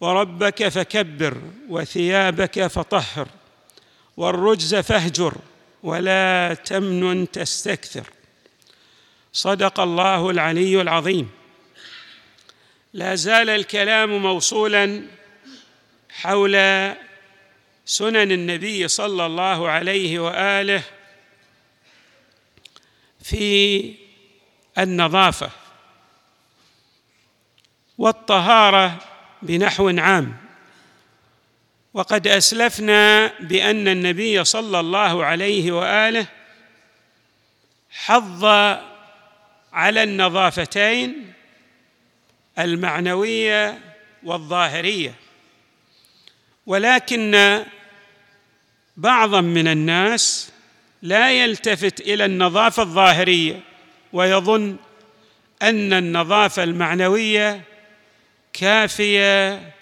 وربك فكبر وثيابك فطهر والرجز فاهجر ولا تمنن تستكثر. صدق الله العلي العظيم. لا زال الكلام موصولا حول سنن النبي صلى الله عليه وآله في النظافة والطهارة بنحو عام، وقد أسلفنا بأن النبي صلى الله عليه وآله حض على النظافتين المعنوية والظاهرية، ولكن بعضاً من الناس لا يلتفت إلى النظافة الظاهرية ويظن أن النظافة المعنوية كافية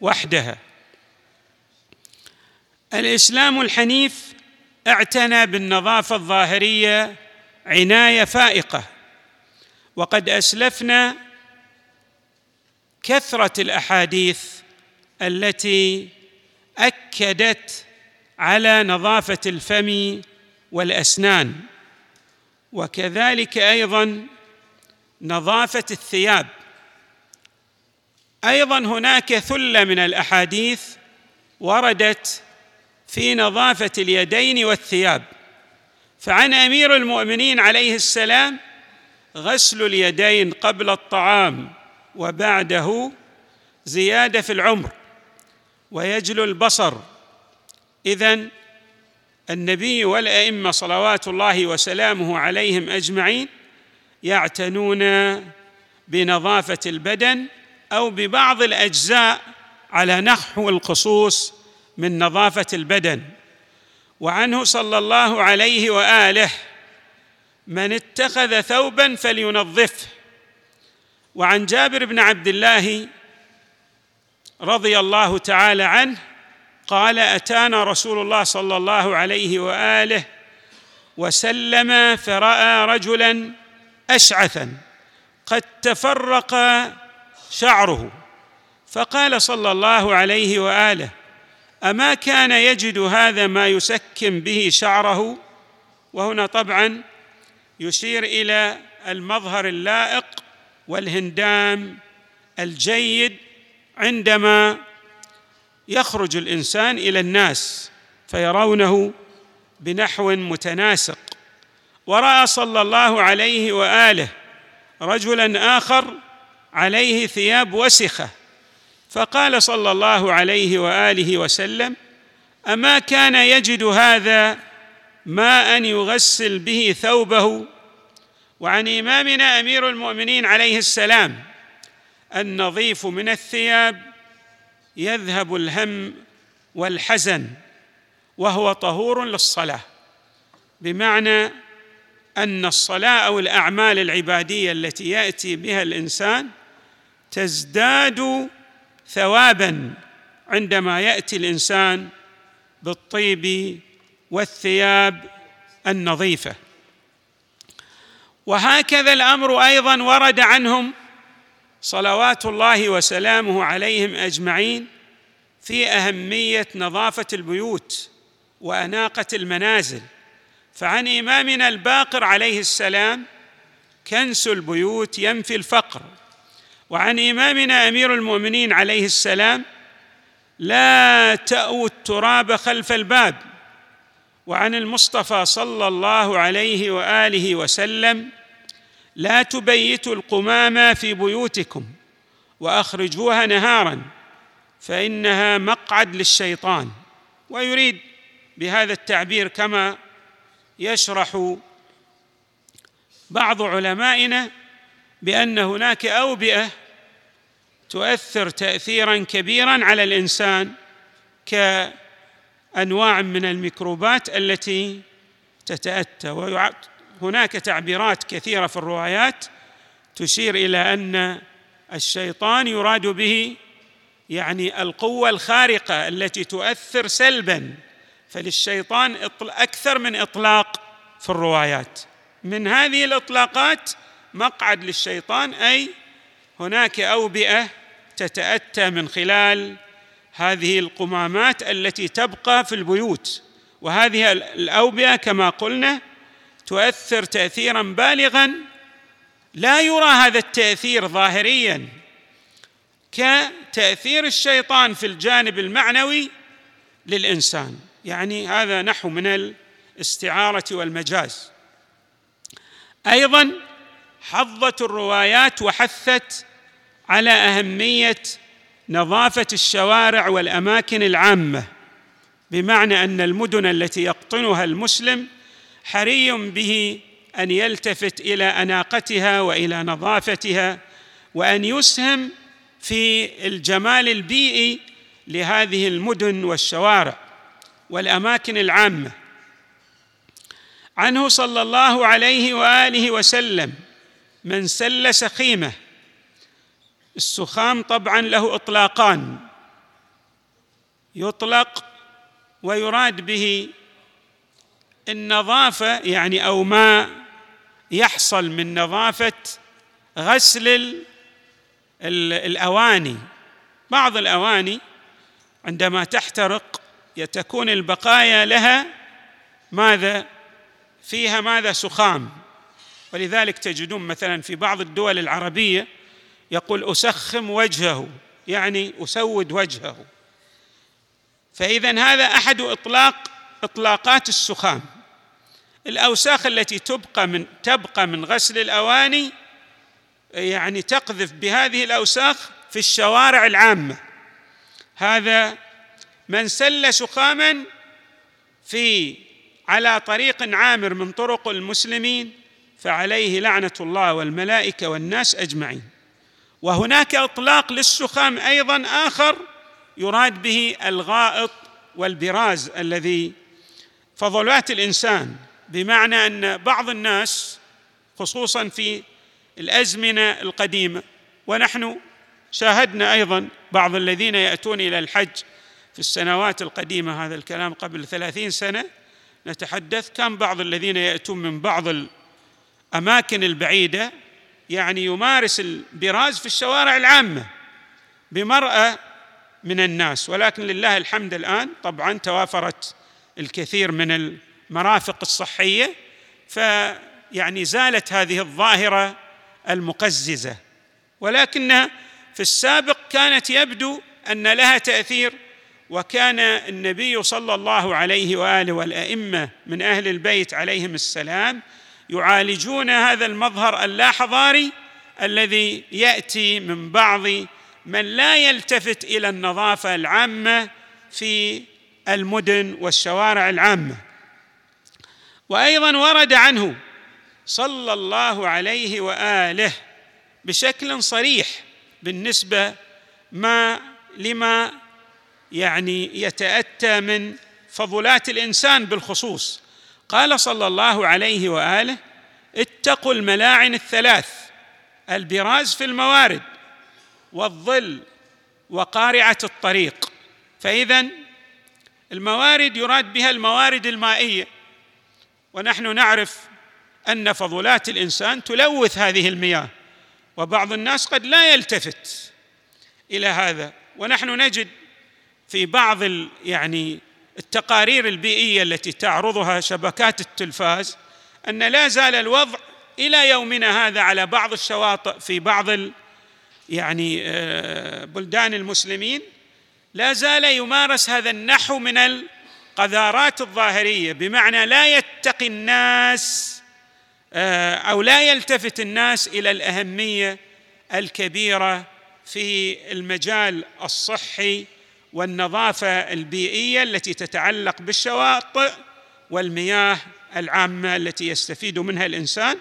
وحدها. الإسلام الحنيف اعتنى بالنظافة الظاهرية عناية فائقة، وقد أسلفنا كثرة الأحاديث التي أكدت على نظافة الفم والأسنان، وكذلك أيضاً نظافة الثياب. أيضاً هناك ثلة من الأحاديث وردت في نظافة اليدين والثياب، فعن أمير المؤمنين عليه السلام غسل اليدين قبل الطعام وبعده زيادة في العمر ويجلو البصر. إذن النبي والأئمة صلوات الله وسلامه عليهم أجمعين يعتنون بنظافة البدن أو ببعض الأجزاء على نحو الخصوص من نظافة البدن. وعنه صلى الله عليه وآله: من اتخذ ثوباً فلينظفه. وعن جابر بن عبد الله رضي الله تعالى عنه قال: أتانا رسول الله صلى الله عليه وآله وسلم فرأى رجلاً أشعثاً قد تفرق شعره، فقال صلى الله عليه وآله: أما كان يجد هذا ما يسكن به شعره؟ وهنا طبعاً يشير إلى المظهر اللائق والهندام الجيد عندما يخرج الإنسان إلى الناس فيرونه بنحو متناسق. ورأى صلى الله عليه وآله رجلاً آخر عليه ثياب وسخة، فقال صلى الله عليه وآله وسلم: أما كان يجد هذا ما أن يغسل به ثوبه؟ وعن إمامنا أمير المؤمنين عليه السلام: النظيف من الثياب يذهب الهم والحزن وهو طهور للصلاة. بمعنى أن الصلاة أو الأعمال العبادية التي يأتي بها الإنسان تزداد ثواباً عندما يأتي الإنسان بالطيب والثياب النظيفة. وهكذا الأمر أيضاً ورد عنهم صلوات الله وسلامه عليهم أجمعين في أهمية نظافة البيوت وأناقة المنازل. فعن إمامنا الباقر عليه السلام: كنس البيوت ينفي الفقر. وعن إمامنا أمير المؤمنين عليه السلام: لا تأووا التراب خلف الباب. وعن المصطفى صلى الله عليه وآله وسلم: لا تبيتوا القمامة في بيوتكم وأخرجوها نهاراً فإنها مقعد للشيطان. ويريد بهذا التعبير كما يشرح بعض علمائنا بأن هناك أوبئة تؤثر تأثيراً كبيراً على الإنسان، كأنواع من الميكروبات التي تتأتى. وهناك تعبيرات كثيرة في الروايات تشير إلى أن الشيطان يراد به يعني القوة الخارقة التي تؤثر سلباً، فللشيطان أكثر من إطلاق في الروايات. من هذه الإطلاقات مقعد للشيطان، أي هناك أوبئة تتأتى من خلال هذه القمامات التي تبقى في البيوت، وهذه الأوبئة كما قلنا تؤثر تأثيراً بالغاً لا يرى هذا التأثير ظاهرياً كتأثير الشيطان في الجانب المعنوي للإنسان. يعني هذا نحو من الاستعارة والمجاز. أيضاً حظت الروايات وحثت على أهمية نظافة الشوارع والأماكن العامة، بمعنى أن المدن التي يقطنها المسلم حري به أن يلتفت إلى أناقتها وإلى نظافتها، وأن يسهم في الجمال البيئي لهذه المدن والشوارع والأماكن العامة. عنه صلى الله عليه وآله وسلم: من سل سخيمة. السخام طبعاً له إطلاقان، يطلق ويراد به النظافة، يعني أو ما يحصل من نظافة غسل الأواني. بعض الأواني عندما تحترق تكون البقايا لها ماذا؟ فيها ماذا؟ سخام. ولذلك تجدون مثلا في بعض الدول العربية يقول أسخم وجهه، يعني أسود وجهه. فإذن هذا أحد إطلاقات السخام. الأوساخ التي تبقى من غسل الأواني يعني تقذف بهذه الأوساخ في الشوارع العامة. هذا من سل سخاما على طريق عامر من طرق المسلمين فعليه لعنة الله والملائكة والناس أجمعين. وهناك إطلاق للسخام أيضاً آخر يراد به الغائط والبراز الذي فضلات الإنسان، بمعنى أن بعض الناس خصوصاً في الأزمنة القديمة، ونحن شاهدنا أيضاً بعض الذين يأتون إلى الحج في السنوات القديمة، هذا الكلام قبل 30 سنة نتحدث، كان بعض الذين يأتون من بعض الأماكن البعيدة يعني يمارس البراز في الشوارع العامة بمرأة من الناس. ولكن لله الحمد الآن طبعاً توافرت الكثير من المرافق الصحية، فيعني زالت هذه الظاهرة المقززة، ولكن في السابق كانت يبدو أن لها تأثير. وكان النبي صلى الله عليه وآله والأئمة من أهل البيت عليهم السلام يعالجون هذا المظهر اللاحضاري الذي يأتي من بعض من لا يلتفت إلى النظافة العامة في المدن والشوارع العامة. وأيضاً ورد عنه صلى الله عليه وآله بشكل صريح بالنسبة لما يعني يتأتى من فضلات الإنسان بالخصوص. قال صلى الله عليه وآله: اتقوا الملاعن الثلاث، البراز في الموارد والظل وقارعة الطريق. فإذن الموارد يراد بها الموارد المائية، ونحن نعرف أن فضلات الإنسان تلوث هذه المياه، وبعض الناس قد لا يلتفت إلى هذا. ونحن نجد في بعض يعني التقارير البيئية التي تعرضها شبكات التلفاز أن لا زال الوضع إلى يومنا هذا على بعض الشواطئ في بعض يعني بلدان المسلمين لا زال يمارس هذا النحو من القذارات الظاهرية، بمعنى لا يتقي الناس أو لا يلتفت الناس إلى الأهمية الكبيرة في المجال الصحي والنظافة البيئية التي تتعلق بالشواطئ والمياه العامة التي يستفيد منها الإنسان.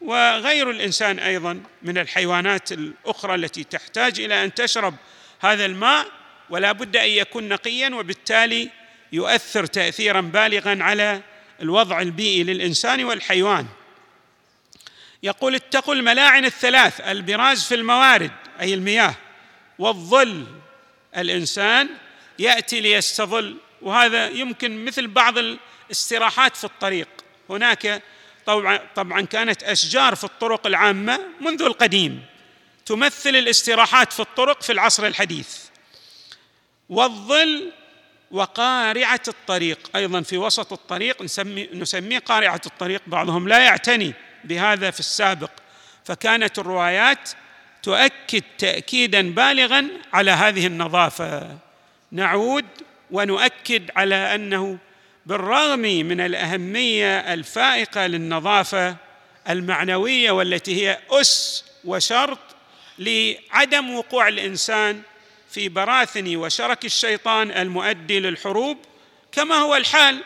وغير الإنسان أيضاً من الحيوانات الأخرى التي تحتاج إلى أن تشرب هذا الماء، ولا بد أن يكون نقياً، وبالتالي يؤثر تأثيراً بالغاً على الوضع البيئي للإنسان والحيوان. يقول: اتقوا الملاعن الثلاث، البراز في الموارد أي المياه، والظل، الإنسان يأتي ليستظل، وهذا يمكن مثل بعض الاستراحات في الطريق. هناك طبعاً كانت أشجار في الطرق العامة منذ القديم تمثل الاستراحات في الطرق في العصر الحديث. والظل وقارعة الطريق، أيضاً في وسط الطريق نسميه قارعة الطريق، بعضهم لا يعتني بهذا في السابق، فكانت الروايات تؤكد تأكيداً بالغاً على هذه النظافة. نعود ونؤكد على أنه بالرغم من الأهمية الفائقة للنظافة المعنوية، والتي هي أس وشرط لعدم وقوع الإنسان في براثن وشرك الشيطان المؤدي للحروب، كما هو الحال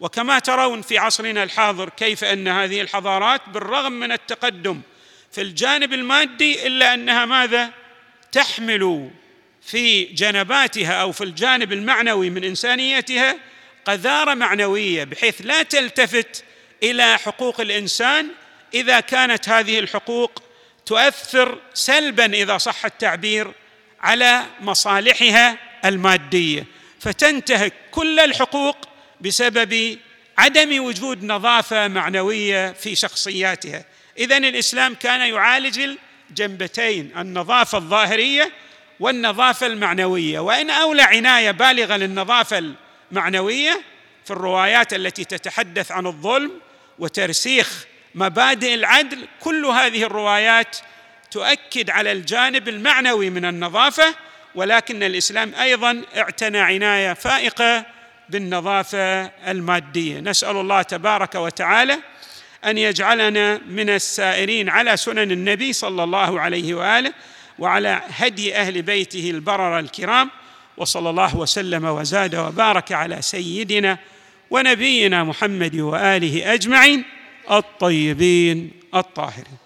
وكما ترون في عصرنا الحاضر، كيف أن هذه الحضارات بالرغم من التقدم في الجانب المادي إلا أنها ماذا؟ تحمل في جنباتها أو في الجانب المعنوي من إنسانيتها قذارة معنوية، بحيث لا تلتفت إلى حقوق الإنسان إذا كانت هذه الحقوق تؤثر سلباً، إذا صح التعبير، على مصالحها المادية، فتنتهك كل الحقوق بسبب عدم وجود نظافة معنوية في شخصياتها. إذن الإسلام كان يعالج الجنبتين، النظافة الظاهرية والنظافة المعنوية، وإن أولى عناية بالغة للنظافة معنوية في الروايات التي تتحدث عن الظلم وترسيخ مبادئ العدل. كل هذه الروايات تؤكد على الجانب المعنوي من النظافة، ولكن الإسلام أيضاً اعتنى عناية فائقة بالنظافة المادية. نسأل الله تبارك وتعالى أن يجعلنا من السائرين على سنن النبي صلى الله عليه وآله، وعلى هدي أهل بيته البرر الكرام، وصلى الله وسلم وزاد وبارك على سيدنا ونبينا محمد وآله أجمعين الطيبين الطاهرين.